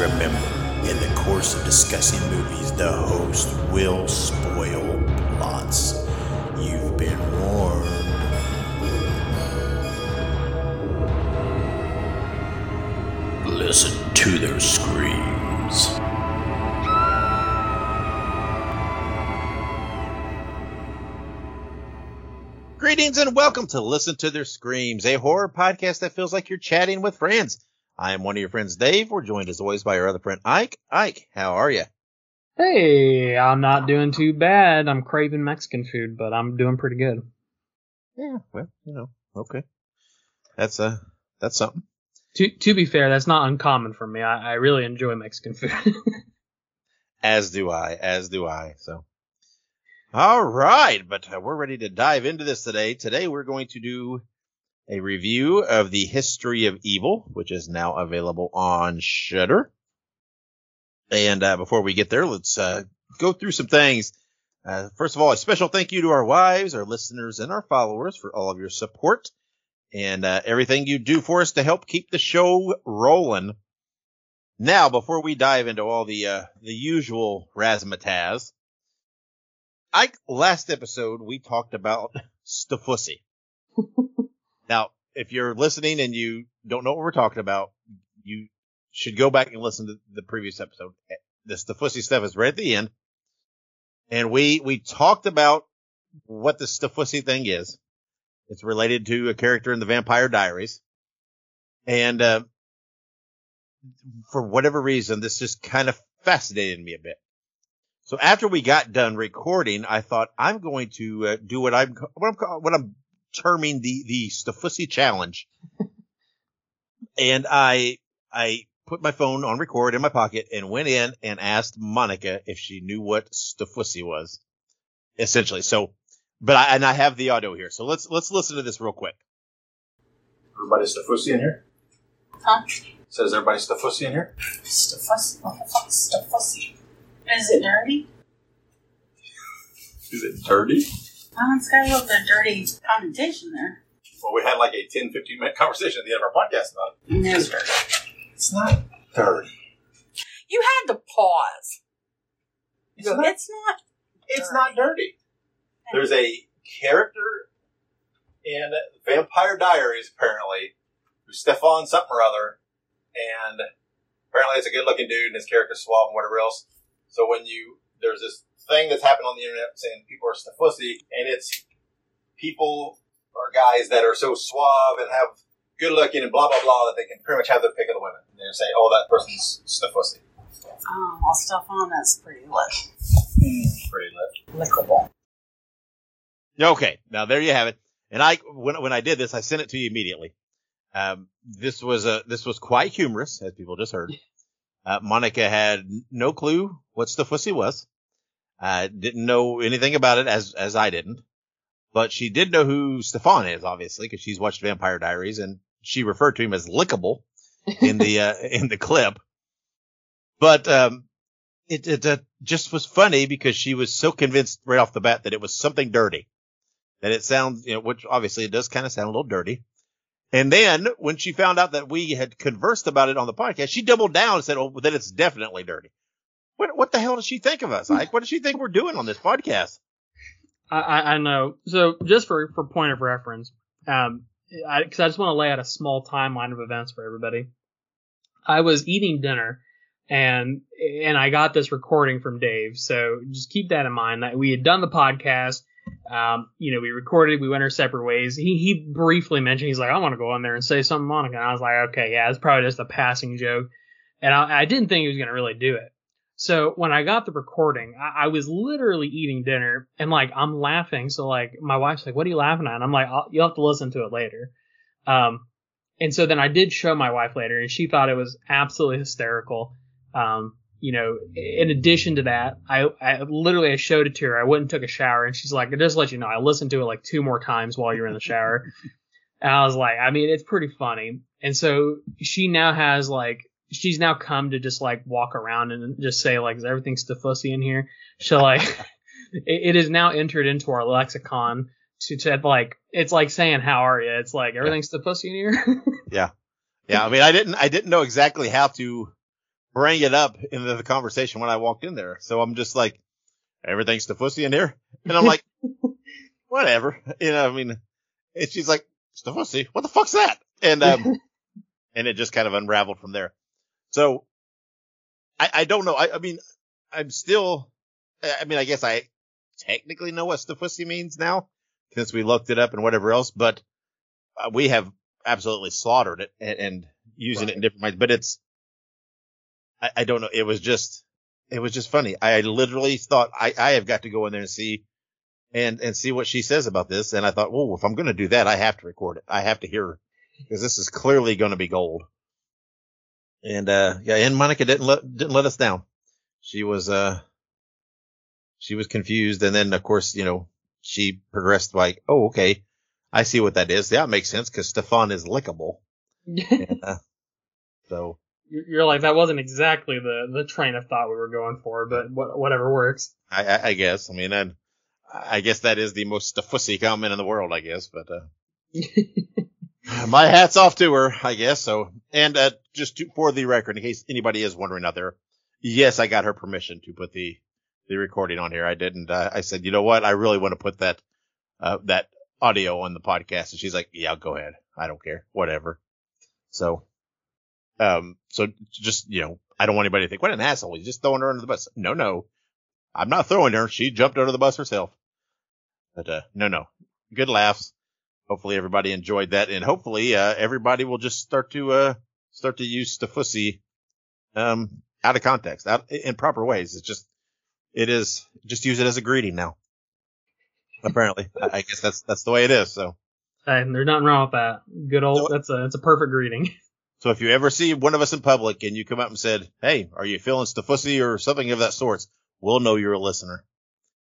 Remember, in the course of discussing movies, the host will spoil plots. You've been warned. Listen to their screams. Greetings and welcome to Listen to Their Screams, a horror podcast that feels like you're chatting with friends. I am one of your friends, Dave. We're joined, as always, by our other friend, Ike. Ike, how are you? Hey, I'm not doing too bad. I'm craving Mexican food, but I'm doing pretty good. Yeah, well, you know, okay. That's something. To be fair, that's not uncommon for me. I really enjoy Mexican food. As do I, so. All right, but we're ready to dive into this today. Today we're going to do a review of the History of Evil, which is now available on Shudder. And before we get there, let's go through some things. First of all, a special thank you to our wives, our listeners, and our followers for all of your support and everything you do for us to help keep the show rolling. Now, before we dive into all the usual razzmatazz, last episode we talked about Stufussy. Now, if you're listening and you don't know what we're talking about, you should go back and listen to the previous episode. The Stufussy stuff is right at the end. And we talked about what the Stufussy thing is. It's related to a character in the Vampire Diaries. And for whatever reason, this just kind of fascinated me a bit. So after we got done recording, I thought I'm going to do what I'm terming the Stufussy challenge. And I put my phone on record in my pocket and went in and asked Monica if she knew what Stufussy was, essentially. So, but I have the audio here. So let's listen to this real quick. Everybody Stufussy in here? Huh? Says everybody Stufussy in here? Stufussy? What the fuck is Stufussy? Is it dirty? Is it dirty? It's got a little bit of dirty connotation there. Well, we had like a 10, 15-minute conversation at the end of our podcast about it. No, it's dirty. It's not dirty. You had to pause. It's not dirty. There's a character in Vampire Diaries, apparently, who's Stefan something or other, and apparently it's a good-looking dude, and his character's suave and whatever else. So when there's this thing that's happened on the internet saying people are Stufussy, and it's people or guys that are so suave and have good looking and blah blah blah that they can pretty much have their pick of the women. And they say, "Oh, that person's Stufussy." Oh, well, Stefan, that's pretty lit. Pretty lit. Lickable. Okay, now there you have it. And when I did this, I sent it to you immediately. This was quite humorous, as people just heard. Monica had no clue what Stufussy was. Didn't know anything about it as I didn't, but she did know who Stefan is, obviously, because she's watched Vampire Diaries, and she referred to him as lickable in the clip. But it just was funny because she was so convinced right off the bat that it was something dirty, that it sounds, you know, which obviously it does kind of sound a little dirty. And then when she found out that we had conversed about it on the podcast, she doubled down and said, "Oh, then it's definitely dirty." What the hell does she think of us, Ike? What does she think we're doing on this podcast? I know. So just for point of reference, because I just want to lay out a small timeline of events for everybody. I was eating dinner, and I got this recording from Dave. So just keep that in mind, that we had done the podcast. We recorded, we went our separate ways. He briefly mentioned, he's like, "I want to go on there and say something, Monica." And I was like, okay, yeah, it's probably just a passing joke. And I didn't think he was going to really do it. So when I got the recording, I was literally eating dinner and I'm laughing. So my wife's like, "What are you laughing at?" And I'm like, "You'll have to listen to it later." And so then I did show my wife later, and she thought it was absolutely hysterical. In addition to that, I showed it to her. I went and took a shower, and she's like, "Just to let you know, I listened to it 2 more times while you're in the shower." And I was like, I mean, it's pretty funny. And so she now has she's now come to just walk around and just say is everything Stufussy in here? So it is now entered into our lexicon to it's like saying, "How are you?" It's everything Stufussy in here. Yeah. I mean, I didn't know exactly how to rang it up in the conversation when I walked in there. So I'm just like, everything's Stefussy in here. And I'm like, whatever. You know, I mean, and she's like, Stefussy, what the fuck's that? And, and it just kind of unraveled from there. So I don't know. I mean, I'm still, I mean, I guess I technically know what Stefussy means now since we looked it up and whatever else, but we have absolutely slaughtered it and using it in different ways, but it's, I don't know. It was just funny. I literally thought I have got to go in there and see and see what she says about this. And I thought, well, if I'm going to do that, I have to record it. I have to hear her because this is clearly going to be gold. And, yeah. And Monica didn't let us down. She was confused. And then of course, you know, she progressed like, oh, okay. I see what that is. Yeah, it makes sense because Stefan is lickable. And, so. You're like, that wasn't exactly the train of thought we were going for, but whatever works. I guess. I mean, I guess that is the most Stefussy comment in the world, I guess. But my hat's off to her, I guess. So, and for the record, in case anybody is wondering out there, yes, I got her permission to put the recording on here. I didn't. I said, you know what? I really want to put that audio on the podcast, and she's like, yeah, go ahead, I don't care, whatever. So so just, you know, I don't want anybody to think what an asshole, he's just throwing her under the bus. No, I'm not throwing her, she jumped under the bus herself. But no, good laughs. Hopefully everybody enjoyed that, and hopefully everybody will just start to use Stefussy out of context, out in proper ways. It is just use it as a greeting now. Apparently, I guess that's the way it is. So, and there's nothing wrong with that. Good old, so, it's a perfect greeting. So if you ever see one of us in public and you come up and said, "Hey, are you feeling Stefussy or something of that sort?" we'll know you're a listener.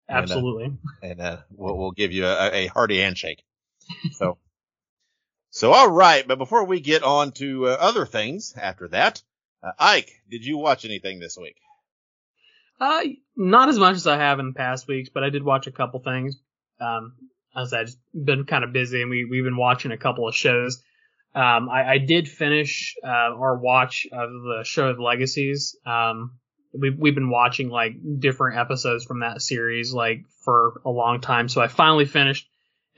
Absolutely, and we'll give you a hearty handshake. So all right. But before we get on to other things after that, Ike, did you watch anything this week? Not as much as I have in the past weeks, but I did watch a couple things. As I've been kind of busy, and we've been watching a couple of shows. I did finish our watch of the show of Legacies. We've been watching like different episodes from that series like for a long time, so I finally finished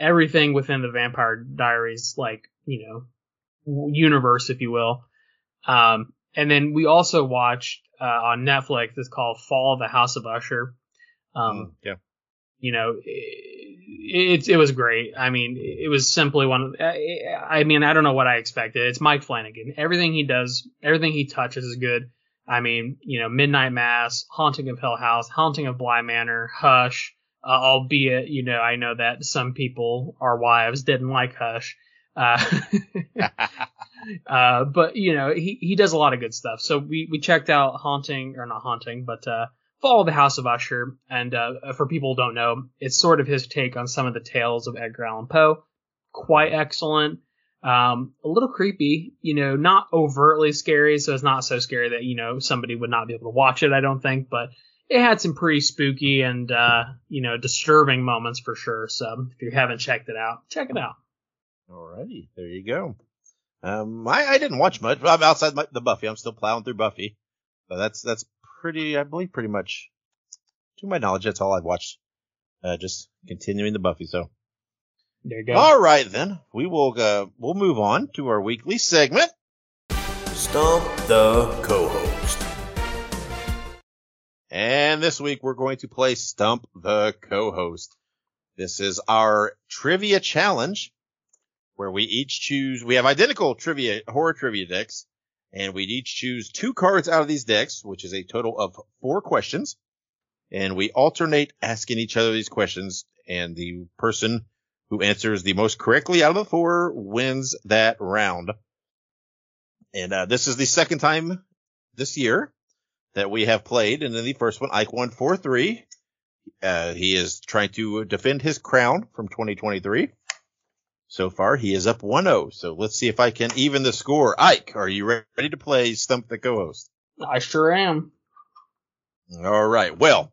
everything within the Vampire Diaries, like, you know, universe, if you will. And then we also watched on Netflix this called Fall of the House of Usher. Yeah. You know, it was great. I mean, it was simply one of, I mean, I don't know what I expected. It's Mike Flanagan. Everything he does, everything he touches is good. I mean, you know, Midnight Mass, Haunting of Hill House, Haunting of Bly Manor, Hush, albeit, you know, I know that some people, our wives, didn't like Hush. But, you know, he does a lot of good stuff. So we checked out Fall of the House of Usher. And for people who don't know, it's sort of his take on some of the tales of Edgar Allan Poe. Quite excellent. A little creepy, you know, not overtly scary. So it's not so scary that, you know, somebody would not be able to watch it, I don't think. But it had some pretty spooky and, you know, disturbing moments for sure. So if you haven't checked it out, check it out. Alrighty, there you go. I didn't watch much. I'm outside the Buffy. I'm still plowing through Buffy. So that's pretty, I believe, pretty much, to my knowledge, that's all I've watched. Just continuing the Buffy. So there you go. All right, then we will we'll move on to our weekly segment. Stump the Cohost. And this week we're going to play Stump the Cohost. This is our trivia challenge, where we each choose, we have identical horror trivia decks, and we each choose two cards out of these decks, which is a total of 4 questions, and we alternate asking each other these questions, and the person who answers the most correctly out of the 4 wins that round. And this is the second time this year that we have played, and in the first one, Ike won 4-3. He is trying to defend his crown from 2023. So far, he is up 1-0. So let's see if I can even the score. Ike, are you ready to play Stump the Co-host? I sure am. All right. Well,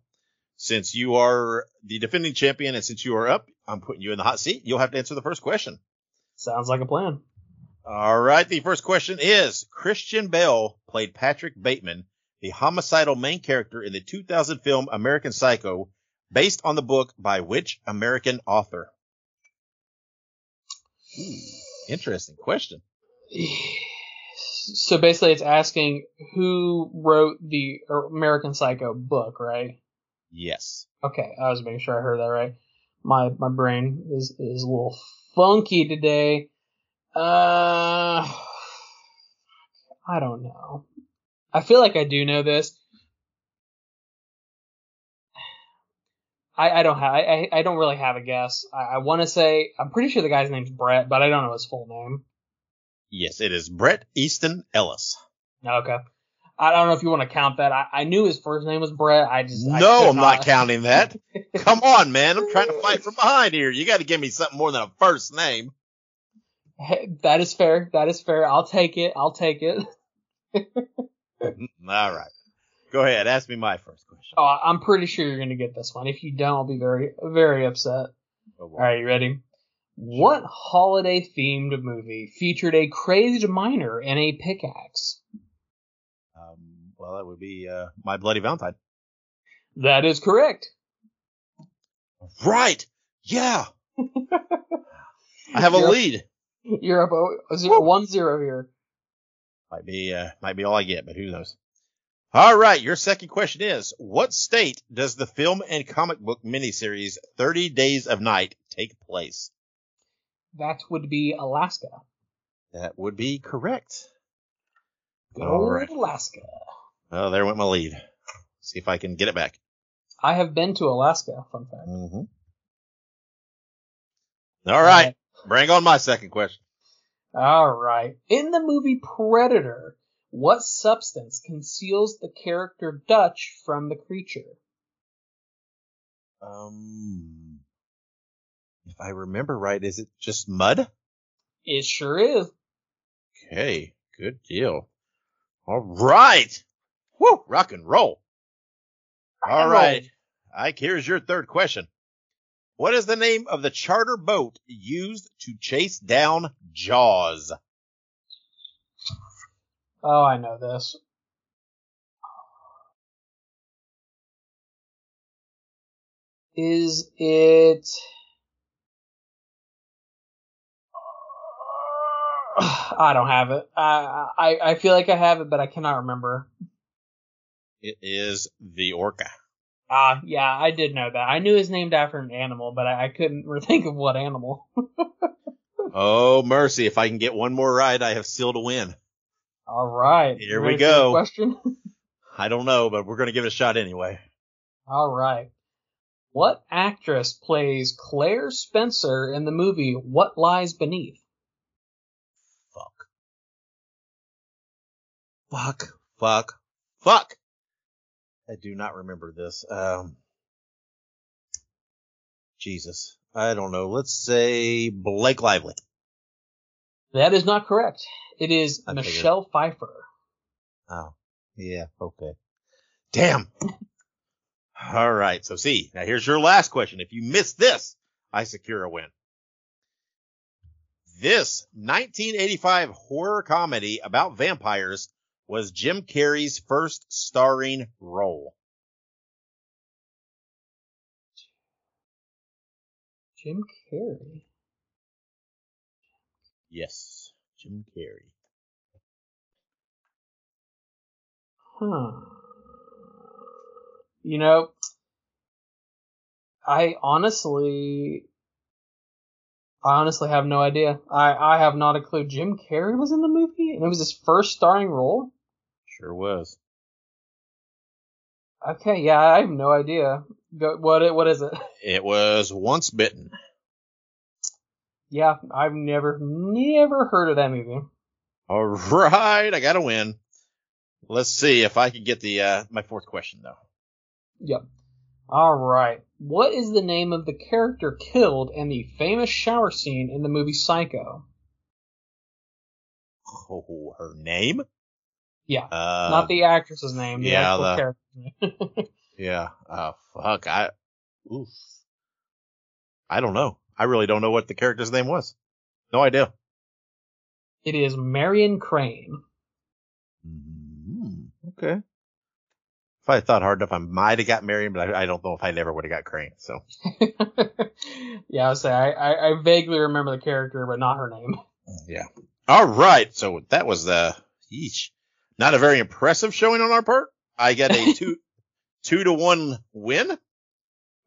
since you are the defending champion and since you are up, I'm putting you in the hot seat. You'll have to answer the first question. Sounds like a plan. All right. The first question is, Christian Bale played Patrick Bateman the homicidal main character in the 2000 film American Psycho, based on the book by which American author? Ooh, interesting question. So basically it's asking who wrote the American Psycho book, right? Yes. Okay, I was making sure I heard that right. My brain is a little funky today. I don't know. I feel like I do know this. I don't really have a guess. I want to say I'm pretty sure the guy's name's Brett, but I don't know his full name. Yes, it is Brett Easton Ellis. Okay. I don't know if you want to count that. I knew his first name was Brett. I'm not counting that. Come on, man. I'm trying to fight from behind here. You got to give me something more than a first name. Hey, that is fair. That is fair. I'll take it. All right. Go ahead. Ask me my first question. Oh, I'm pretty sure you're going to get this one. If you don't, I'll be very, very upset. Oh, wow. All right. You ready? What holiday-themed movie featured a crazed miner and a pickaxe? Well, that would be My Bloody Valentine. That is correct. Right. Yeah. I have a lead. You're up 1-0 here. Might be all I get, but who knows? All right, your second question is, what state does the film and comic book miniseries 30 Days of Night take place? That would be Alaska. That would be correct. All right. Alaska. Oh, there went my lead. See if I can get it back. I have been to Alaska, fun fact. Mm-hmm. All right, bring on my second question. All right. In the movie Predator, what substance conceals the character Dutch from the creature? If I remember right, is it just mud? It sure is. Okay, good deal. All right. Woo, rock and roll. All right. Ike, here's your third question. What is the name of the charter boat used to chase down Jaws? Oh, I know this. Is it... I don't have it. I feel like I have it, but I cannot remember. It is the orca. Yeah, I did know that. I knew it's named after an animal, but I couldn't think of what animal. Oh, mercy. If I can get one more right, I have sealed a win. All right. Here we go. Question? I don't know, but we're going to give it a shot anyway. All right. What actress plays Claire Spencer in the movie What Lies Beneath? Fuck. I do not remember this. Jesus. I don't know. Let's say Blake Lively. That is not correct. It is Michelle Pfeiffer. Oh, yeah. Okay. Damn. All right. So see, now here's your last question. If you miss this, I secure a win. This 1985 horror comedy about vampires was Jim Carrey's first starring role. Jim Carrey? Yes, Jim Carrey. You know, I honestly have no idea. I have not a clue. Jim Carrey was in the movie? And it was his first starring role? Sure was. Okay, yeah, I have no idea. What is it? It was Once Bitten. Yeah, I've never heard of that movie. All right, I got to win. Let's see if I can get the my fourth question, though. Yep. All right. What is the name of the character killed in the famous shower scene in the movie Psycho? Oh, her name? Yeah, not the actress's name. The actual character. Yeah. Fuck. Oof. I don't know. I really don't know what the character's name was. No idea. It is Marion Crane. Okay. If I thought hard enough, I might have got Marion, but I don't know if I never would have got Crane. So, yeah, I'll say I vaguely remember the character, but not her name. Yeah. All right. So that was the not a very impressive showing on our part. I get a 2-1 win,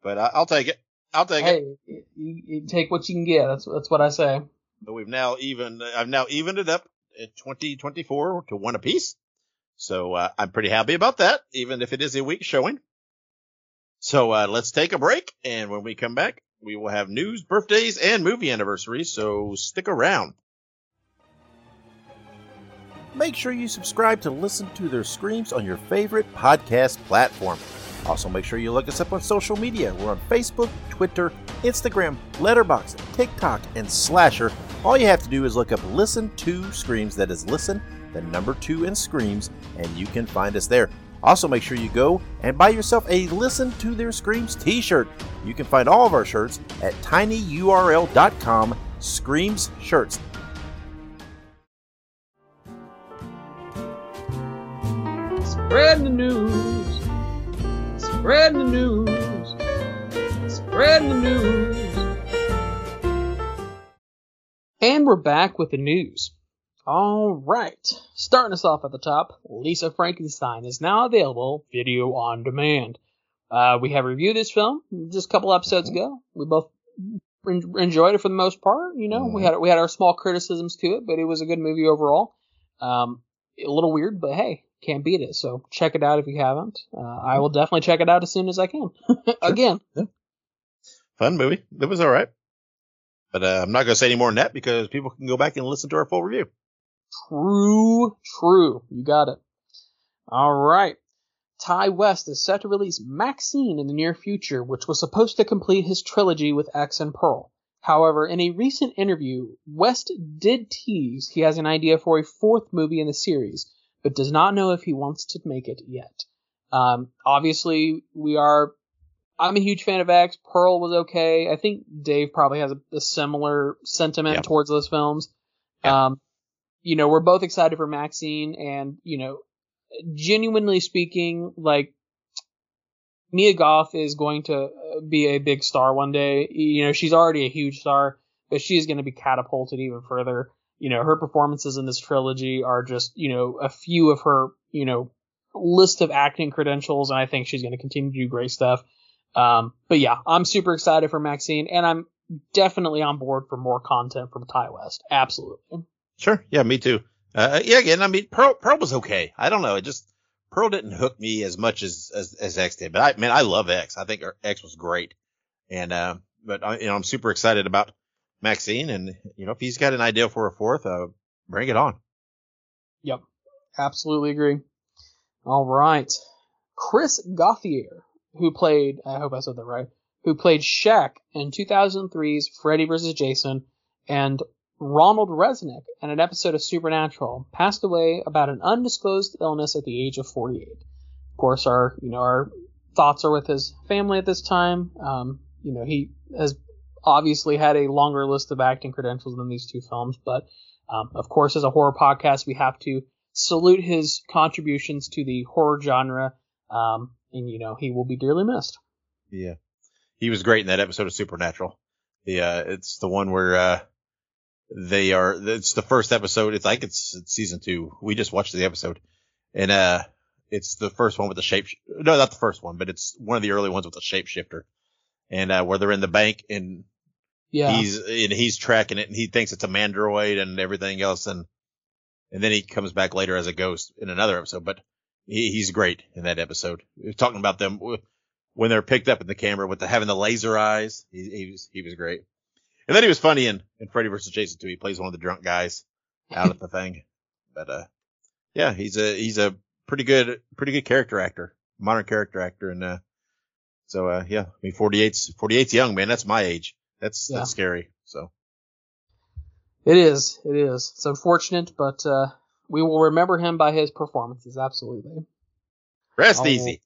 but I'll take it. Hey, you take what you can get. That's what I say. But we've now evened it up at 20-24 to 1 apiece. So I'm pretty happy about that, even if it is a weak showing. So let's take a break, and when we come back, we will have news, birthdays, and movie anniversaries, so stick around. Make sure you subscribe to Listen to Their Screams on your favorite podcast platform. Also, make sure you look us up on social media. We're on Facebook, Twitter, Instagram, Letterboxd, TikTok, and Slasher. All you have to do is look up Listen to Screams, that is Listen, the number 2 in Screams, and you can find us there. Also, make sure you go and buy yourself a Listen to Their Screams t-shirt. You can find all of our shirts at tinyurl.com/screamsshirts. Spread the news. Spread the news. Spread the news. And we're back with the news. Alright, starting us off at the top, Lisa Frankenstein is now available video on demand. We have reviewed this film just a couple episodes ago. We both enjoyed it for the most part. You know, we had our small criticisms to it, but it was a good movie overall. A little weird, but hey, can't beat it. So check it out if you haven't. I will definitely check it out as soon as I can. Again. Sure. Yeah. Fun movie. It was alright. But I'm not going to say any more on that because people can go back and listen to our full review. True. You got it. All right. Ty West is set to release Maxine in the near future, which was supposed to complete his trilogy with X and Pearl. However, in a recent interview, West did tease he has an idea for a 4th movie in the series, but does not know if he wants to make it yet. Obviously, I'm a huge fan of X. Pearl was okay. I think Dave probably has a similar sentiment towards those films. Yep. You know, we're both excited for Maxine, and, you know, genuinely speaking, like, Mia Goth is going to be a big star one day. You know, she's already a huge star, but she's going to be catapulted even further. You know, her performances in this trilogy are just, you know, a few of her, you know, list of acting credentials, and I think she's going to continue to do great stuff. But yeah, I'm super excited for Maxine, and I'm definitely on board for more content from Ty West. Absolutely. Sure. Yeah, me too. Yeah, again, I mean, Pearl was okay. I don't know. It just, Pearl didn't hook me as much as X did, but I love X. I think X was great. And, but I'm super excited about Maxine, and, you know, if he's got an idea for a 4th, bring it on. Yep. Absolutely agree. All right. Chris Gauthier, who played Shaq in 2003's Freddy versus Jason and Ronald Resnick in an episode of Supernatural, passed away about an undisclosed illness at the age of 48. Of course, our thoughts are with his family at this time. You know, he has obviously had a longer list of acting credentials than these 2 films, but of course, as a horror podcast, we have to salute his contributions to the horror genre. And you know, he will be dearly missed. Yeah, he was great in that episode of Supernatural. Yeah, it's the one where it's the first episode. It's like it's season 2. We just watched the episode, and it's the first one with the No, not the first one, but it's one of the early ones with the shapeshifter, and where they're in the bank, and he's tracking it, and he thinks it's a mandroid and everything else, and then he comes back later as a ghost in another episode, but. He's great in that episode. We're talking about them when they're picked up in the camera with having the laser eyes. He was great. And then he was funny in Freddy vs. Jason too. He plays one of the drunk guys out at the thing. But, yeah, he's a pretty good character actor, modern character actor. And, so, yeah, I mean, 48's young, man. That's my age. That's scary. So. It is. It's unfortunate, but, we will remember him by his performances, absolutely. Rest easy.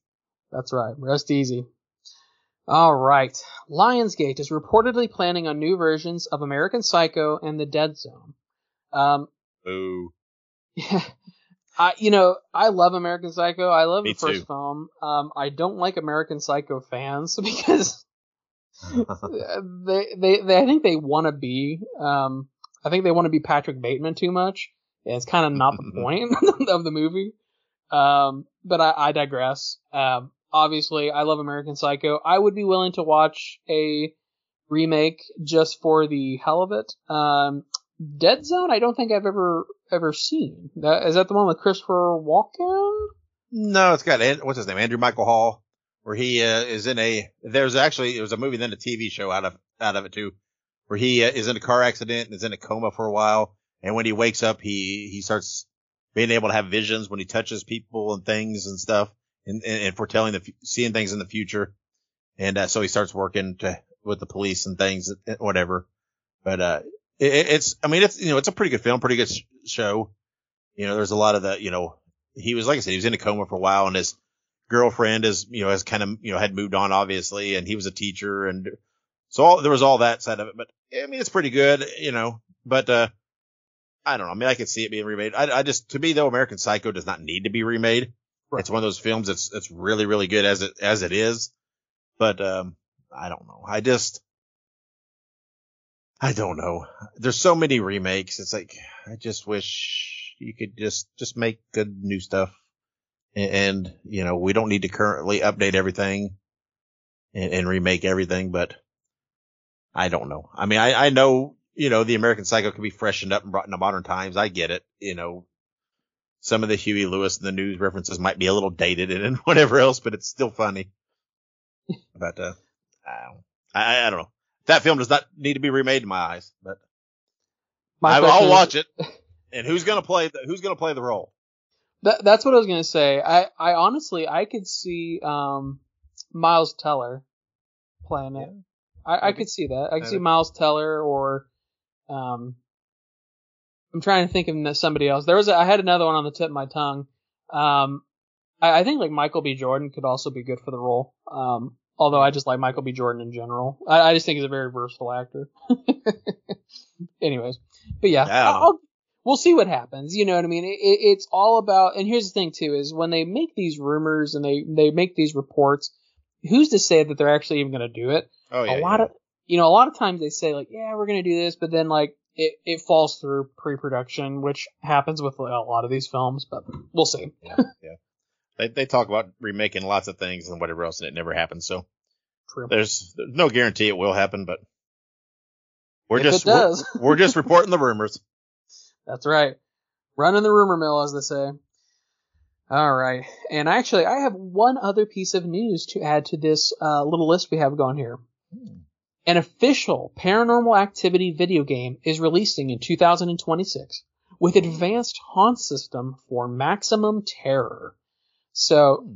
That's right, rest easy. All right. Lionsgate is reportedly planning on new versions of American Psycho and The Dead Zone. Boo. Yeah. I love American Psycho. I love the first film. I don't like American Psycho fans because they I think they want to be Patrick Bateman too much. And it's kind of not the point of the movie. But I digress. Obviously, I love American Psycho. I would be willing to watch a remake just for the hell of it. Dead Zone, I don't think I've ever seen. Is that the one with Christopher Walken? No, it's got what's his name, Andrew Michael Hall, where he is in a. There's actually it was a movie then a TV show out of it too, where he is in a car accident and is in a coma for a while, and when he wakes up, he starts being able to have visions when he touches people and things and stuff, and foretelling seeing things in the future, and so he starts working with the police and things, whatever, but. It's a pretty good film, pretty good show. You know, there's a lot of he was, like I said, he was in a coma for a while and his girlfriend had moved on, obviously. And he was a teacher. And so there was all that side of it. But I mean, it's pretty good, but I don't know. I mean, I could see it being remade. To me, though, American Psycho does not need to be remade. Right. It's one of those films that's really, really good as it is. But I don't know. I don't know. There's so many remakes. It's like, I just wish you could just make good new stuff. And we don't need to currently update everything and remake everything, but I don't know. I mean, I know, the American Psycho can be freshened up and brought into modern times. I get it. Some of the Huey Lewis and the news references might be a little dated and whatever else, but it's still funny. But, I don't know. That film does not need to be remade in my eyes, but I'll watch it. And who's going to play the role? That's what I was going to say. I honestly, I could see Miles Teller playing it. Yeah, I could see that. I could see Miles Teller or I'm trying to think of somebody else. I had another one on the tip of my tongue. I think like Michael B. Jordan could also be good for the role. Although I just like Michael B. Jordan in general. I just think he's a very versatile actor. Anyways, but yeah, we'll see what happens. You know what I mean? It's all about, and here's the thing too, is when they make these rumors and they make these reports, who's to say that they're actually even going to do it? Oh yeah. A lot of times they say like, yeah, we're going to do this, but then like it falls through pre-production, which happens with a lot of these films, but we'll see. Yeah. They talk about remaking lots of things and whatever else, and it never happens. So true. There's no guarantee it will happen, but we're just reporting the rumors. That's right. Running the rumor mill, as they say. All right. And actually, I have one other piece of news to add to this little list we have going here. An official Paranormal Activity video game is releasing in 2026 with advanced haunt system for maximum terror. So,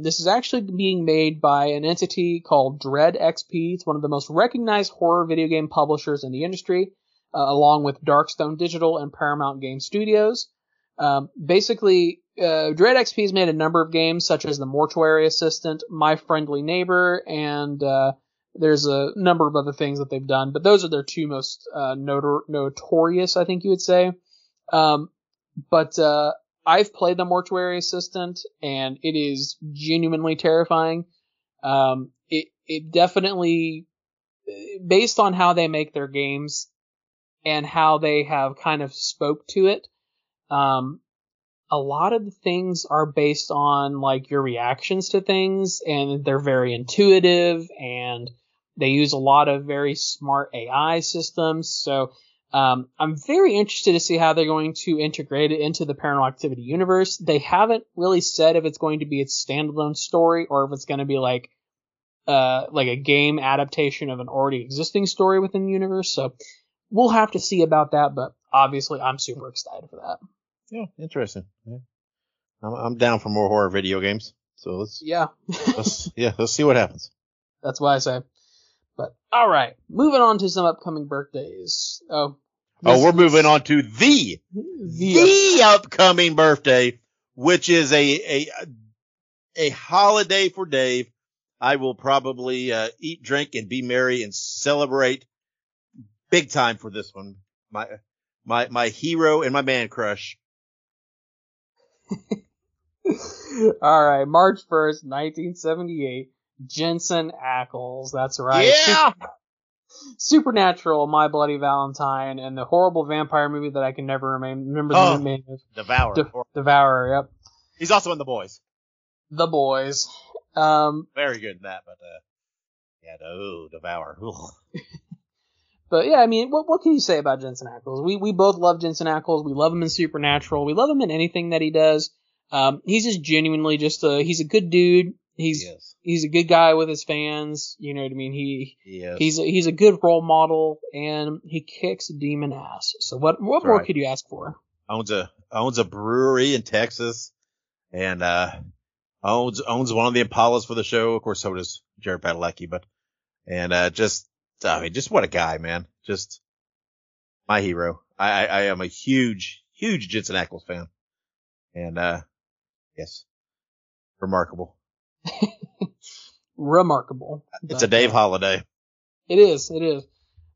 this is actually being made by an entity called Dread XP. It's one of the most recognized horror video game publishers in the industry, along with Darkstone Digital and Paramount Game Studios. Dread XP has made a number of games such as The Mortuary Assistant, My Friendly Neighbor, and there's a number of other things that they've done. But those are their two most notorious, I think you would say. I've played The Mortuary Assistant, and it is genuinely terrifying. It definitely, based on how they make their games and how they have kind of spoke to it, a lot of the things are based on like your reactions to things, and they're very intuitive, and they use a lot of very smart AI systems. So I'm very interested to see how they're going to integrate it into the Paranormal Activity universe. They haven't really said if it's going to be its standalone story or if it's going to be like a game adaptation of an already existing story within the universe. So we'll have to see about that. But obviously, I'm super excited for that. Yeah, interesting. Yeah. I'm down for more horror video games. So let's see what happens. That's why I say. But all right, moving on to some upcoming birthdays. We're moving on to the upcoming birthday, which is a holiday for Dave. I will probably eat, drink, and be merry and celebrate big time for this one. My hero and my man crush, All right, March 1st, 1978, Jensen Ackles. That's right. Yeah! Supernatural, My Bloody Valentine, and the horrible vampire movie that I can never remember the name of. Devourer. Devourer, yep. He's also in The Boys. The Boys. Very good in that, but Devourer. But yeah, I mean, what can you say about Jensen Ackles? We both love Jensen Ackles. We love him in Supernatural. We love him in anything that he does. He's just genuinely he's a good dude. He's a good guy with his fans. You know what I mean? He's a good role model, and he kicks demon ass. So what more could you ask for? Owns a brewery in Texas, and owns one of the Impalas for the show. Of course, so does Jared Padalecki. But just what a guy, man. Just my hero. I am a huge Jensen Ackles fan, and yes, remarkable. Remarkable. It's a Dave Holiday. It is.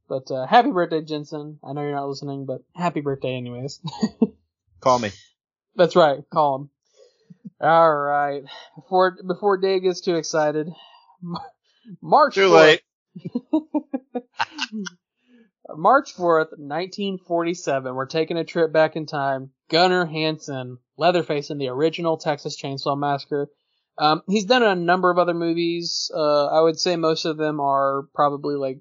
But happy birthday, Jensen. I know you're not listening, but happy birthday anyways. Call me. That's right. Call him. All right. Before Dave gets too excited, March. Too 4th, late. March 4th, 1947. We're taking a trip back in time. Gunnar Hansen, Leatherface in the original Texas Chainsaw Massacre. He's done a number of other movies. I would say most of them are probably like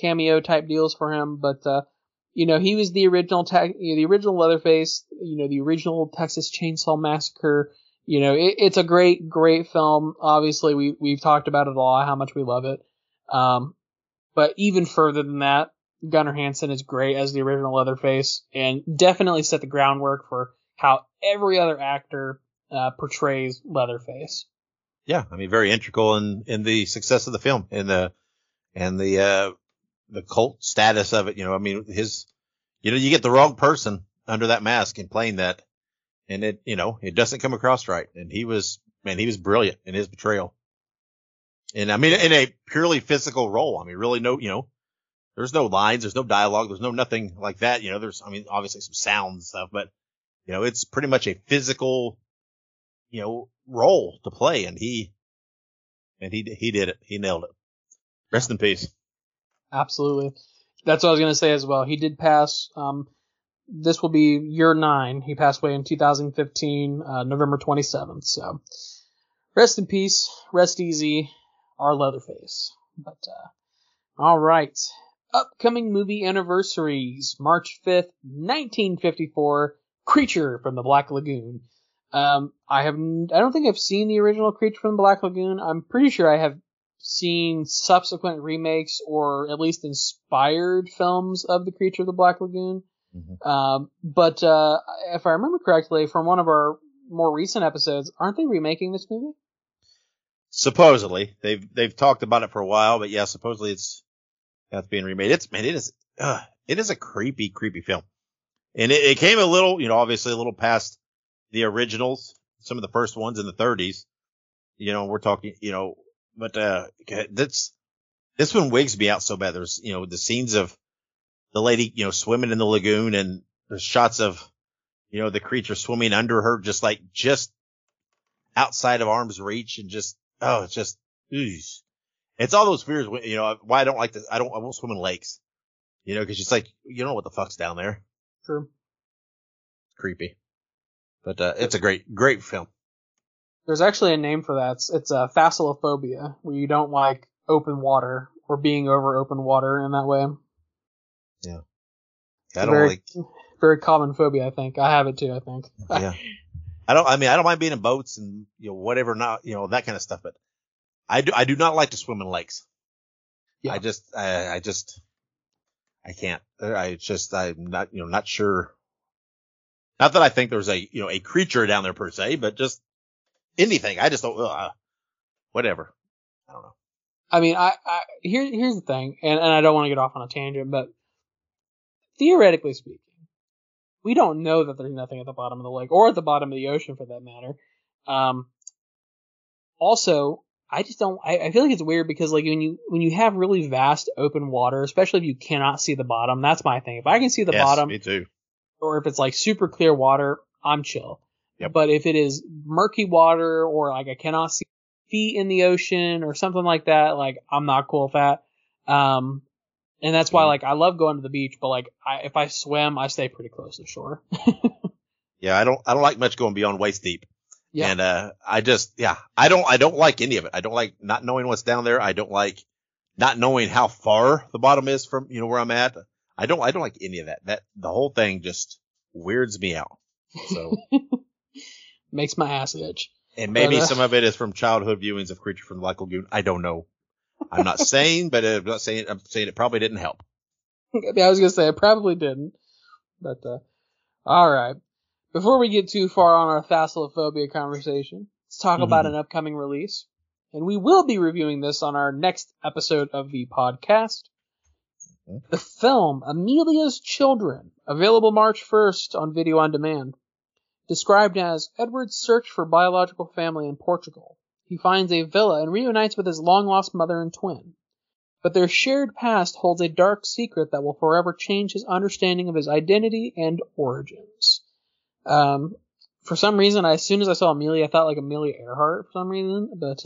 cameo type deals for him, but he was the original Leatherface, the original Texas Chainsaw Massacre. It's a great film. Obviously, we've talked about it a lot, how much we love it. But even further than that, Gunnar Hansen is great as the original Leatherface, and definitely set the groundwork for how every other actor portrays Leatherface. Yeah, I mean, very integral in the success of the film and the cult status of it. I mean, you get the wrong person under that mask and playing that, and it doesn't come across right. And he was brilliant in his portrayal. And I mean, in a purely physical role. I mean, really there's no lines, there's no dialogue, there's no nothing like that. There's, I mean, obviously some sounds and stuff, but it's pretty much a physical role to play, and he did it. He nailed it. Rest in peace. Absolutely. That's what I was going to say as well. He did pass. This will be year 9. He passed away in 2015, November 27th. So rest in peace. Rest easy. Our Leatherface. But, all right. Upcoming movie anniversaries. March 5th, 1954. Creature from the Black Lagoon. I don't think I've seen the original Creature from the Black Lagoon. I'm pretty sure I have seen subsequent remakes or at least inspired films of the Creature of the Black Lagoon. Mm-hmm. But if I remember correctly from one of our more recent episodes, aren't they remaking this movie? Supposedly they've talked about it for a while, but yeah, supposedly that's being remade. It is a creepy film, and it came a little, obviously a little past the originals, some of the first ones in the 30s, we're talking, but this one wigs me out so bad. There's, the scenes of the lady, swimming in the lagoon, and there's shots of, the creature swimming under her, just outside of arm's reach, and ugh. It's all those fears, why I don't like this. I won't swim in lakes, cause it's like, you don't know what the fuck's down there. True. Creepy. But it's a great film. There's actually a name for that. It's a phasalophobia, where you don't like open water or being over open water in that way. Yeah. I don't like. Very common phobia, I think. I have it too, I think. Yeah. I don't mind being in boats and whatever, not that kind of stuff, but I do not like to swim in lakes. Yeah. I can't. I'm not not sure. Not that I think there's a a creature down there per se, but just anything. I just don't. Whatever. I don't know. I mean, here's the thing, and I don't want to get off on a tangent, but theoretically speaking, we don't know that there's nothing at the bottom of the lake or at the bottom of the ocean for that matter. Also, I just don't. I feel like it's weird because when you have really vast open water, especially if you cannot see the bottom, that's my thing. If I can see the bottom, me too. Or if it's super clear water, I'm chill. Yep. But if it is murky water or like I cannot see feet in the ocean or something like that, like I'm not cool with that. And that's why like I love going to the beach, but like if I swim, I stay pretty close to shore. Yeah, I don't like much going beyond waist deep. Yeah. And I don't like any of it. I don't like not knowing what's down there. I don't like not knowing how far the bottom is from, you know, where I'm at. I don't like any of that. The whole thing just weirds me out. So makes my ass itch. And maybe some of it is from childhood viewings of Creature from the Black Lagoon. I don't know. I'm not saying, but I'm saying it probably didn't help. Yeah, I was going to say it probably didn't. But all right. Before we get too far on our thalassophobia conversation, let's talk about an upcoming release. And we will be reviewing this on our next episode of the podcast. Okay. The film Amelia's Children, available March 1st on Video on Demand. Described as Edward's search for biological family in Portugal, he finds a villa and reunites with his long-lost mother and twin. But their shared past holds a dark secret that will forever change his understanding of his identity and origins. For some reason, as soon as I saw Amelia, I thought like Amelia Earhart for some reason, but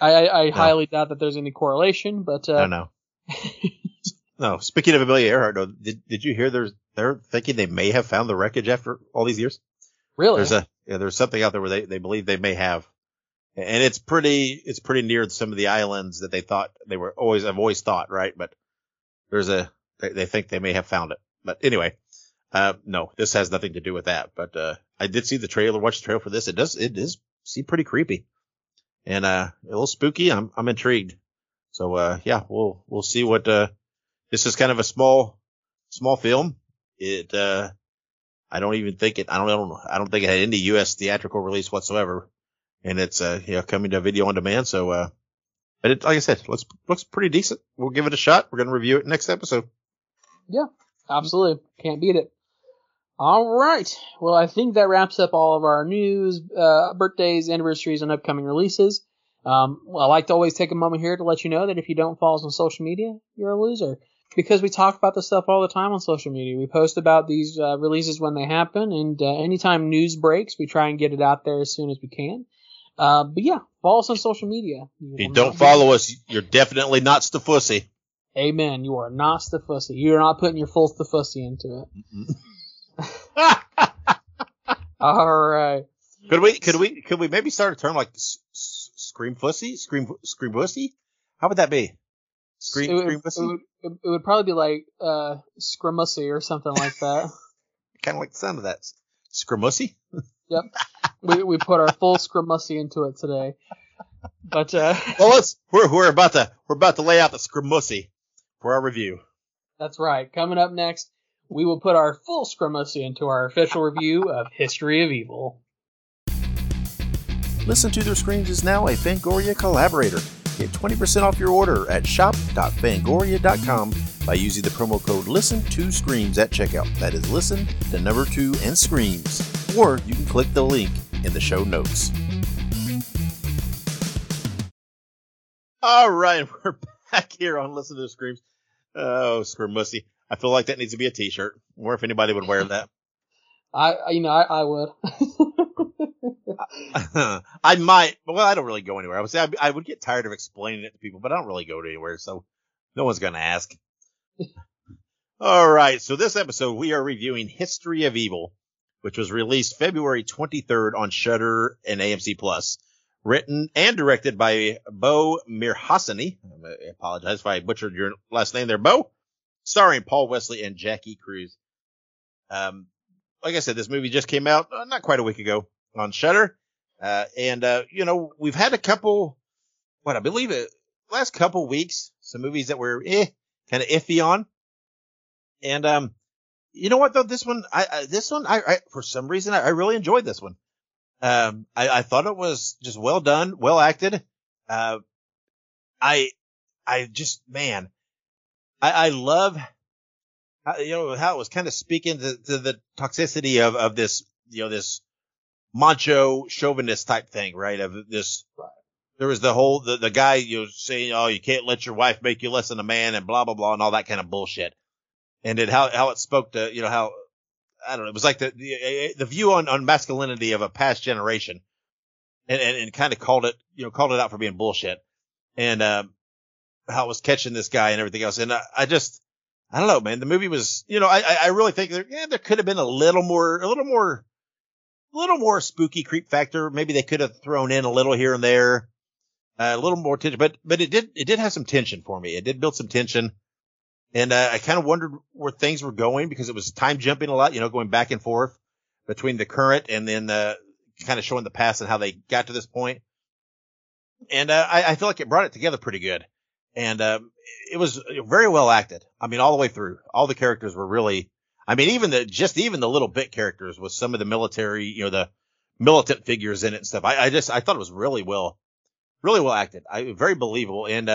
I highly doubt that there's any correlation. But no. No. Speaking of Amelia Earhart, did you hear they're thinking they may have found the wreckage after all these years? Really? There's something out there where they believe they may have, and it's pretty near some of the islands that they thought I've always thought right, but they think they may have found it. But anyway. No, this has nothing to do with that, but, I did see the trailer, watch the trailer for this. It does seem pretty creepy and, a little spooky. I'm intrigued. So, yeah, we'll see what, this is kind of a small film. It, I don't think it had any U.S. theatrical release whatsoever. And it's, coming to Video on Demand. So, but it, like I said, looks pretty decent. We'll give it a shot. We're going to review it next episode. Yeah, absolutely. Can't beat it. All right. Well, I think that wraps up all of our news, birthdays, anniversaries, and upcoming releases. I like to always take a moment here to let you know that if you don't follow us on social media, you're a loser. Because we talk about this stuff all the time on social media. We post about these releases when they happen, and anytime news breaks, we try and get it out there as soon as we can. But yeah, follow us on social media. If you don't follow us, you're definitely not Stafussy. Amen. You are not Stafussy. You are not putting your full Stafussy into it. All right. Could we maybe start a term like Scream Fussy? Scream Bussy? How would that be? Scream Bussy? It would probably be like Scramussy or something like that. Kind of like the sound of that. Scramussy? Yep. We put our full Scramussy into it today. But well, we're about to lay out the Scramussy for our review. That's right. Coming up next, we will put our full Scramussy into our official review of History of Evil. Listen to Their Screams is now a Fangoria collaborator. Get 20% off your order at shop.fangoria.com by using the promo code LISTEN2SCREAMS at checkout. That is listen to number 2 and screams. Or you can click the link in the show notes. All right, we're back here on Listen to the Screams. Oh, Scramussy. I feel like that needs to be a t-shirt. Or if anybody would wear that. I would. I might. Well, I don't really go anywhere. I would say I would get tired of explaining it to people, but I don't really go to anywhere, so no one's going to ask. All right, so this episode we are reviewing History of Evil, which was released February 23rd on Shudder and AMC+. Written and directed by Bo Mirhassany. I apologize if I butchered your last name there, Bo. Starring Paul Wesley and Jackie Cruz. Like I said, this movie just came out not quite a week ago on Shudder. We've had a couple, last couple weeks, some movies that were kind of iffy on. And, you know what though? This one, for some reason, I really enjoyed this one. I thought it was just well done, well acted. I love how, how it was kind of speaking to the toxicity of this, this macho chauvinist type thing, right? Of this, right. There was the whole, the guy, saying, oh, you can't let your wife make you less than a man and blah, blah, blah, and all that kind of bullshit. And it, how it spoke to, how I don't know. It was like the view on masculinity of a past generation, and kind of called it out for being bullshit, and how it was catching this guy and everything else. And I don't know, man. The movie was, I really think there could have been a little more spooky creep factor. Maybe they could have thrown in a little here and there, a little more tension, but it did have some tension for me. It did build some tension. And I kind of wondered where things were going, because it was time jumping a lot, going back and forth between the current and then kind of showing the past and how they got to this point. And I feel like it brought it together pretty good. And it was very well acted. I mean, all the way through, all the characters were really, I mean, even the little bit characters with some of the military, the militant figures in it and stuff. I thought it was really well acted. Very believable. And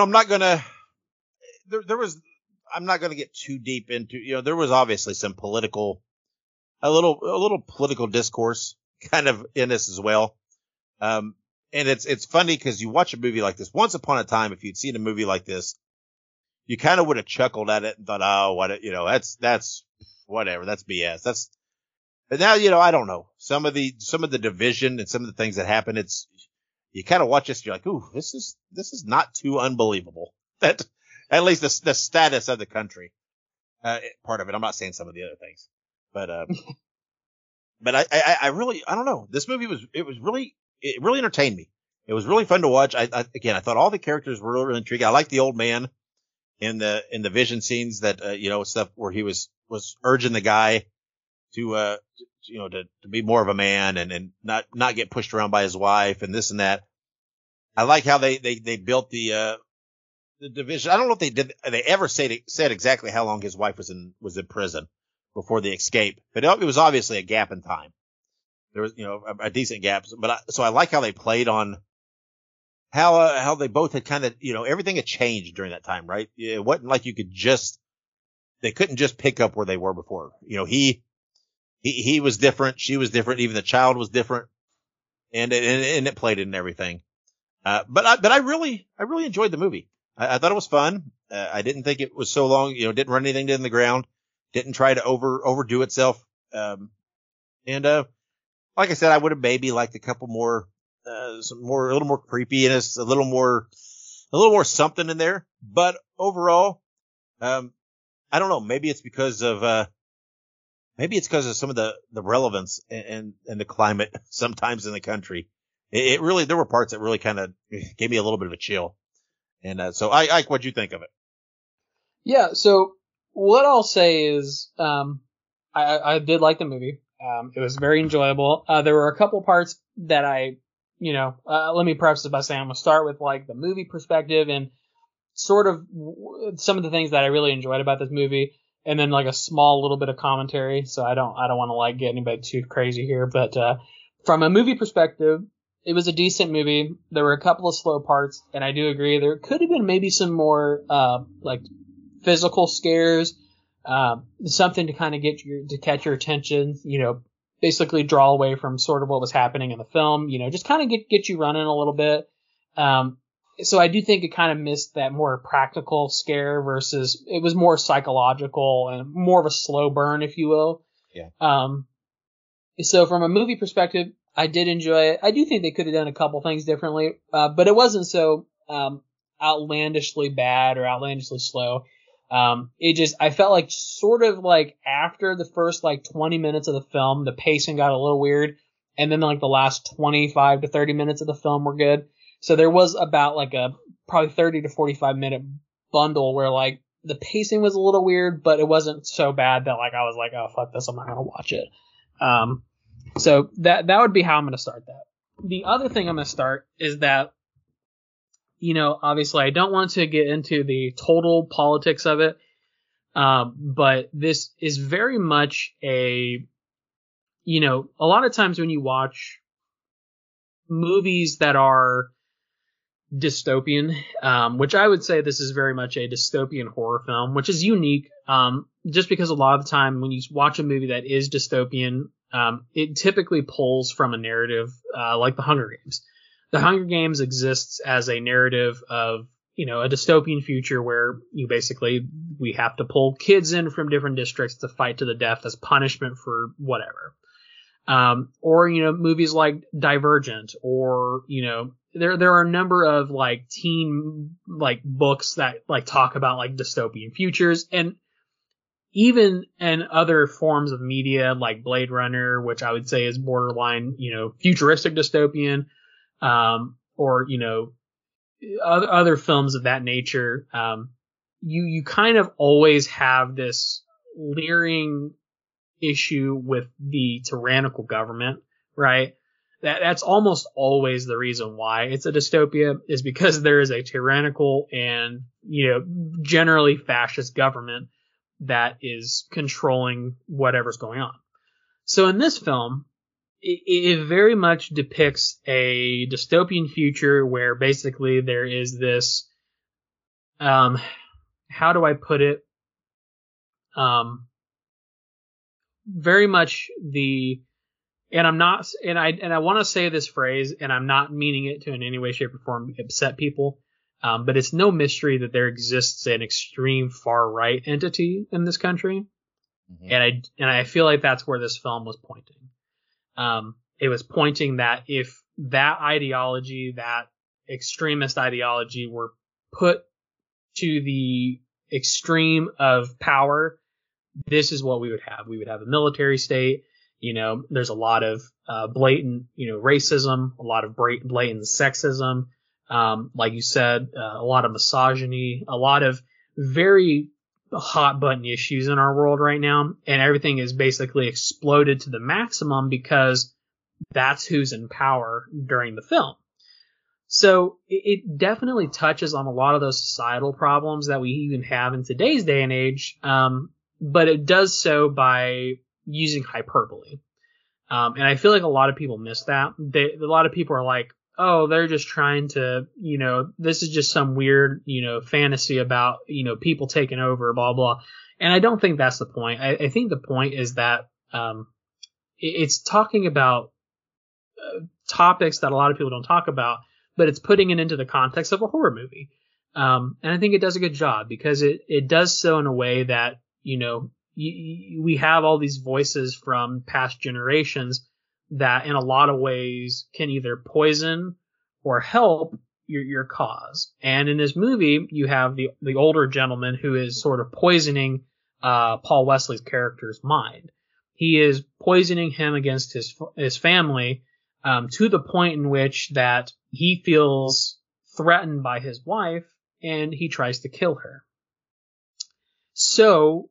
I'm not gonna get too deep into, there was obviously some a little political discourse kind of in this as well. And it's funny, because you watch a movie like this. Once upon a time, if you'd seen a movie like this, you kind of would have chuckled at it and thought, oh, what, that's whatever. That's BS. But now, I don't know. Some of the division and some of the things that happen, you kind of watch this, you're like, ooh, this is not too unbelievable. That, at least the status of the country, part of it. I'm not saying some of the other things, but I really, I don't know. This movie really entertained me. It was really fun to watch. I thought all the characters were really intriguing. I liked the old man in the vision scenes that, stuff where he was urging the guy to be more of a man and not get pushed around by his wife and this and that. I like how they built the division. I don't know if they ever said exactly how long his wife was in prison before the escape, but it was obviously a gap in time. There was, a decent gap, so I like how they played on how they both had kind of, everything had changed during that time, right? It wasn't like they couldn't just pick up where they were before. He was different. She was different. Even the child was different, and it played in everything. But I really enjoyed the movie. I thought it was fun. I didn't think it was so long. Didn't run anything in the ground. Didn't try to overdo itself. Like I said, I would have maybe liked a couple more, a little more creepiness, a little more something in there. But overall, I don't know. Maybe it's because of Maybe it's because of some of the relevance and the climate sometimes in the country. It really, there were parts that really kind of gave me a little bit of a chill. And so, Ike, what'd you think of it? Yeah. So what I'll say is, I did like the movie. It was very enjoyable. There were a couple parts that let me preface it by saying I'm going to start with like the movie perspective and sort of some of the things that I really enjoyed about this movie. And then like a small little bit of commentary. So I don't want to like get anybody too crazy here, but from a movie perspective, it was a decent movie. There were a couple of slow parts, and I do agree there could have been maybe some more like physical scares, something to kind of catch your attention, basically draw away from sort of what was happening in the film, just kind of get you running a little bit. So I do think it kind of missed that more practical scare versus it was more psychological and more of a slow burn, if you will. Yeah. So from a movie perspective, I did enjoy it. I do think they could have done a couple things differently, but it wasn't so outlandishly bad or outlandishly slow. I felt like sort of like after the first like 20 minutes of the film, the pacing got a little weird. And then like the last 25 to 30 minutes of the film were good. So there was about like a probably 30 to 45 minute bundle where like the pacing was a little weird, but it wasn't so bad that like I was like, oh, fuck this, I'm not going to watch it. So that would be how I'm going to start that. The other thing I'm going to start is that, obviously I don't want to get into the total politics of it, but this is very much a lot of times when you watch movies that are dystopian, which I would say this is very much a dystopian horror film, which is unique, just because a lot of the time when you watch a movie that is dystopian, it typically pulls from a narrative like The Hunger Games. The Hunger Games exists as a narrative of you know, a dystopian future where you basically, we have to pull kids in from different districts to fight to the death as punishment for whatever. Or, you know, movies like Divergent, or, you know, there are a number of like teen, like books that like talk about like dystopian futures, and even in other forms of media like Blade Runner, which I would say is borderline, you know, futuristic dystopian, or, you know, other films of that nature. You kind of always have this leering issue with the tyrannical government, right? That's almost always the reason why it's a dystopia, is because there is a tyrannical and, you know, generally fascist government that is controlling whatever's going on. So in this film, it very much depicts a dystopian future where basically there is this, how do I put it? Very much the, and I want to say this phrase, and I'm not meaning it to in any way, shape, or form upset people, but it's no mystery that there exists an extreme far right entity in this country, mm-hmm. and I feel like that's where this film was pointing. It was pointing that if that ideology, that extremist ideology, were put to the extreme of power, this is what we would have. We would have a military state. You know, there's a lot of blatant, you know, racism, a lot of blatant sexism. Like you said, a lot of misogyny, a lot of very hot button issues in our world right now. And everything is basically exploded to the maximum because that's who's in power during the film. So it definitely touches on a lot of those societal problems that we even have in today's day and age. But it does so by using hyperbole. And I feel like a lot of people miss that. A lot of people are like, oh, they're just trying to, you know, this is just some weird, you know, fantasy about, you know, people taking over, blah, blah. And I don't think that's the point. I think the point is that it's talking about topics that a lot of people don't talk about, but it's putting it into the context of a horror movie. And I think it does a good job because it does so in a way that, you know, we have all these voices from past generations that in a lot of ways can either poison or help your cause. And in this movie, you have the older gentleman who is sort of poisoning Paul Wesley's character's mind. He is poisoning him against his family to the point in which that he feels threatened by his wife and he tries to kill her. So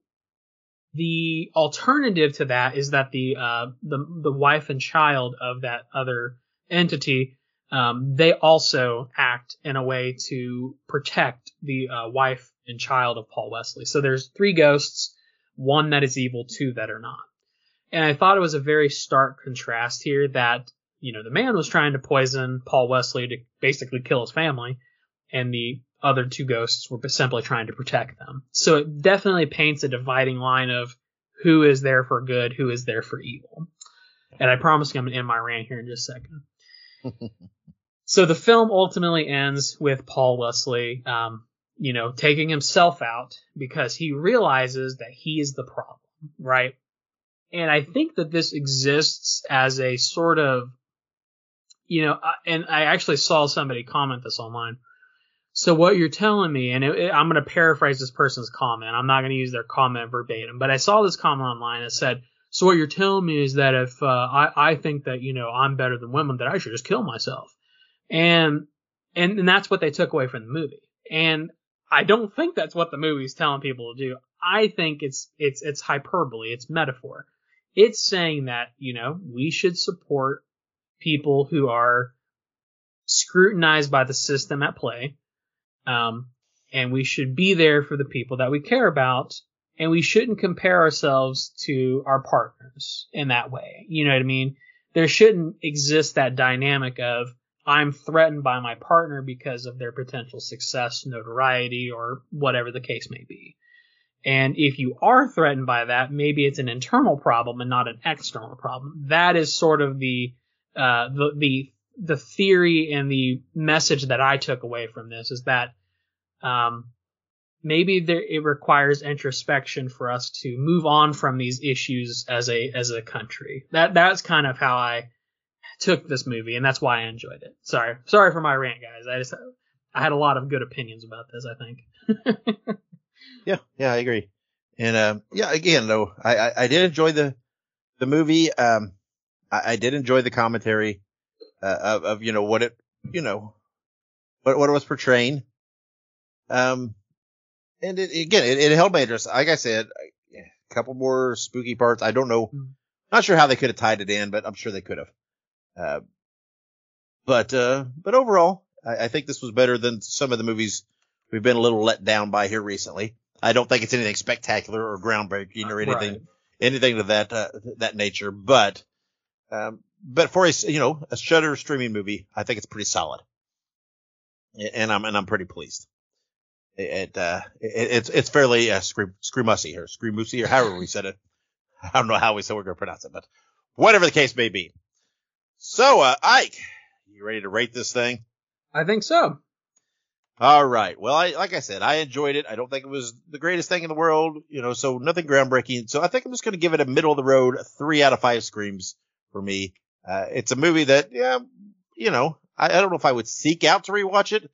the alternative to that is that the wife and child of that other entity, they also act in a way to protect the wife and child of Paul Wesley. So there's three ghosts, one that is evil, two that are not. And I thought it was a very stark contrast here that, you know, the man was trying to poison Paul Wesley to basically kill his family, and the other two ghosts were simply trying to protect them. So it definitely paints a dividing line of who is there for good, who is there for evil. And I promise I'm going to end my rant here in just a second. So the film ultimately ends with Paul Wesley, you know, taking himself out because he realizes that he is the problem, right? And I think that this exists as a sort of, you know, and I actually saw somebody comment this online. So what you're telling me, and I'm going to paraphrase this person's comment. I'm not going to use their comment verbatim, but I saw this comment online that said, so what you're telling me is that if I think that, you know, I'm better than women, that I should just kill myself. And that's what they took away from the movie. And I don't think that's what the movie's telling people to do. I think it's hyperbole. It's metaphor. It's saying that, you know, we should support people who are scrutinized by the system at play. And we should be there for the people that we care about, and we shouldn't compare ourselves to our partners in that way. You know what I mean? There shouldn't exist that dynamic of I'm threatened by my partner because of their potential success, notoriety, or whatever the case may be. And if you are threatened by that, maybe it's an internal problem and not an external problem. That is sort of the theory and the message that I took away from this, is that Maybe it requires introspection for us to move on from these issues as a country. That's kind of how I took this movie, and that's why I enjoyed it. Sorry for my rant, guys. I had a lot of good opinions about this, I think. Yeah, I agree. And again, though, I did enjoy the movie. I did enjoy the commentary of what it was portraying. And it held my interest. Like I said, a couple more spooky parts. I don't know. Mm-hmm. Not sure how they could have tied it in, but I'm sure they could have. But overall, I think this was better than some of the movies we've been a little let down by here recently. I don't think it's anything spectacular or groundbreaking or anything, anything of that nature. But for a Shudder streaming movie, I think it's pretty solid. And I'm pretty pleased. It's fairly screamusy or however we said it. I don't know how we said we're going to pronounce it, but whatever the case may be. So, Ike, you ready to rate this thing? I think so. All right. Well, like I said, I enjoyed it. I don't think it was the greatest thing in the world, so nothing groundbreaking. So I think I'm just going to give it a middle of the road 3 out of 5 screams for me. It's a movie that, I don't know if I would seek out to rewatch it,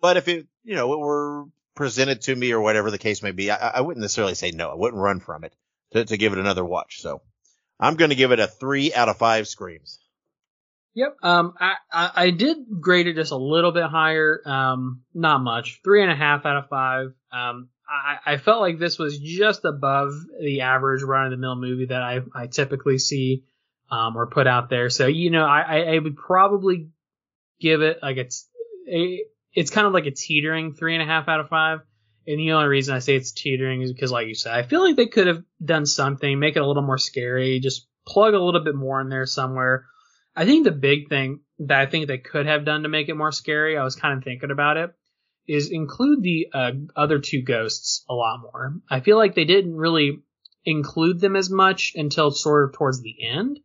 but if it, it were presented to me or whatever the case may be, I wouldn't necessarily say no. I wouldn't run from it to give it another watch. So I'm going to give it a 3 out of 5 screams. Yep. I did grade it just a little bit higher. Not much. 3.5 out of 5. I felt like this was just above the average run of the mill movie that I typically see, or put out there. So, I would probably give it like it's kind of like a teetering 3.5 out of 5. And the only reason I say it's teetering is because, like you said, I feel like they could have done something, make it a little more scary, just plug a little bit more in there somewhere. I think the big thing that I think they could have done to make it more scary, I was kind of thinking about it, is include the other two ghosts a lot more. I feel like they didn't really include them as much until sort of towards the end.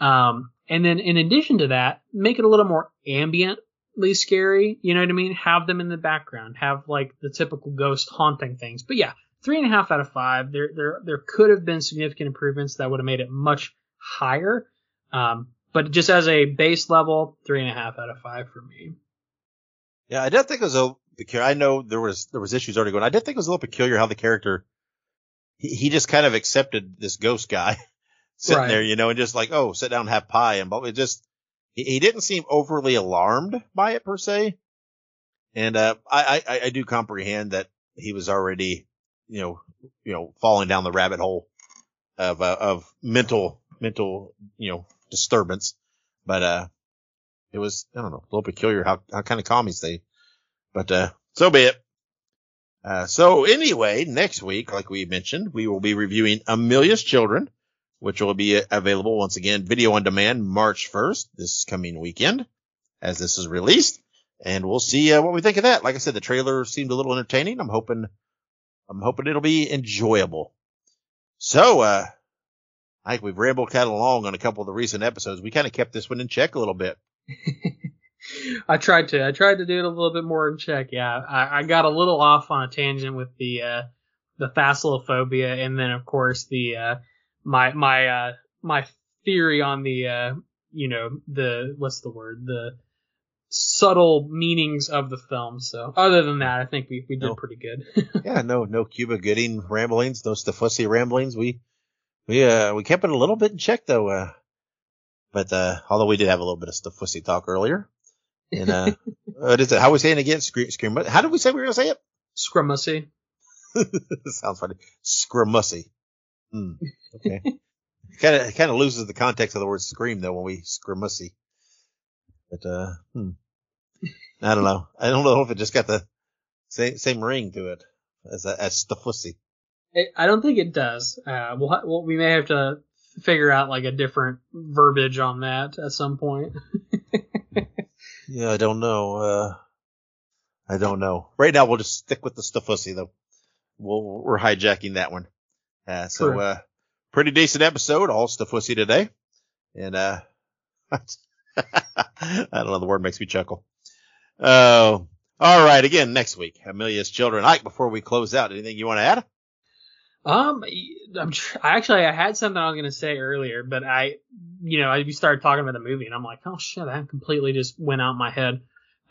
And then in addition to that, make it a little more ambiently scary. You know what I mean? Have them in the background, have like the typical ghost haunting things. But yeah, 3.5 out of 5. There could have been significant improvements that would have made it much higher. But just as a base level, 3.5 out of 5 for me. Yeah, I did think it was a peculiar. I know there was issues already going. I did think it was a little peculiar how the character he just kind of accepted this ghost guy sitting there, and just like, oh, sit down, and have pie, and but it just he didn't seem overly alarmed by it per se. And I do comprehend that he was already falling down the rabbit hole of mental disturbance, but it was, I don't know, a little peculiar how kind of calm he stayed, but so be it. So anyway, next week, like we mentioned, we will be reviewing Amelia's Children, which will be available once again video on demand March 1st, this coming weekend, as this is released, and we'll see what we think of that. Like I said, the trailer seemed a little entertaining. I'm hoping it'll be enjoyable. So I think we've rambled kind of long on a couple of the recent episodes. We kind of kept this one in check a little bit. I tried to do it a little bit more in check. Yeah, I got a little off on a tangent with the thalassophobia, and then of course the my theory on the the the subtle meanings of the film. So other than that, I think we did pretty good. Yeah, no Cuba Gooding ramblings, no Stefussy ramblings. We kept it a little bit in check though, but although we did have a little bit of Stefussy talk earlier, and what is it? How are we saying it again? How did we say we were gonna say it? Scramussy. Sounds funny. Scramussy. Okay. Kind of loses the context of the word scream though when we scramussy. But I don't know. I don't know if it just got the same ring to it as Stefussy. I don't think it does. We may have to figure out like a different verbiage on that at some point. Yeah, I don't know. I don't know. Right now, we'll just stick with the Stefussy, though. We're hijacking that one. So, pretty decent episode, all Stefussy today. And I don't know. The word makes me chuckle. All right. Again, next week, Amelia's Children. Ike, before we close out, anything you want to add? I had something I was going to say earlier, but you started talking about the movie and I'm like, oh shit, that completely just went out my head.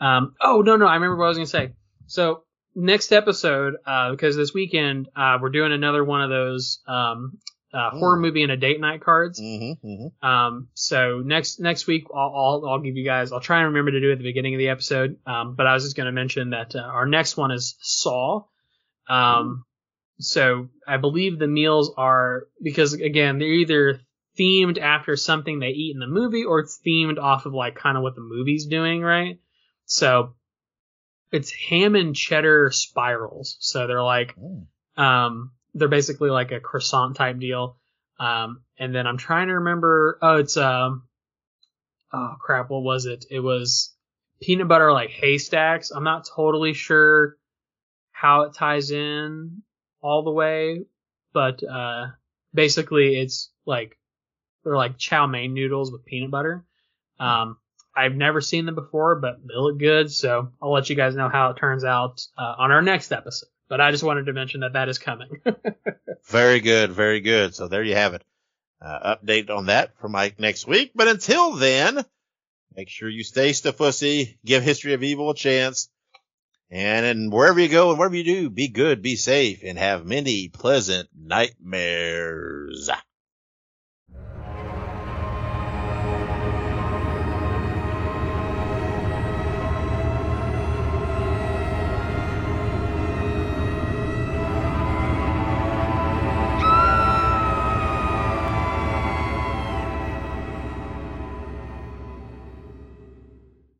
I remember what I was going to say. So next episode, because this weekend, we're doing another one of those, horror movie and a date night cards. Mm-hmm, mm-hmm. So next week I'll give you guys, I'll try and remember to do it at the beginning of the episode. But I was just going to mention that our next one is Saw. So I believe the meals are, because again, they're either themed after something they eat in the movie or it's themed off of like kind of what the movie's doing. Right. So it's ham and cheddar spirals. So they're like, they're basically like a croissant type deal. And then I'm trying to remember, what was it? It was peanut butter, like haystacks. I'm not totally sure how it ties in all the way, but basically it's like they're like chow mein noodles with peanut butter. I've never seen them before, but they look good, so I'll let you guys know how it turns out on our next episode, but I just wanted to mention that is coming. Very good So there you have it, update on that for Mike next week. But until then, make sure you stay stiff-fussy, give History of Evil a chance. And wherever you go and whatever you do, be good, be safe, and have many pleasant nightmares.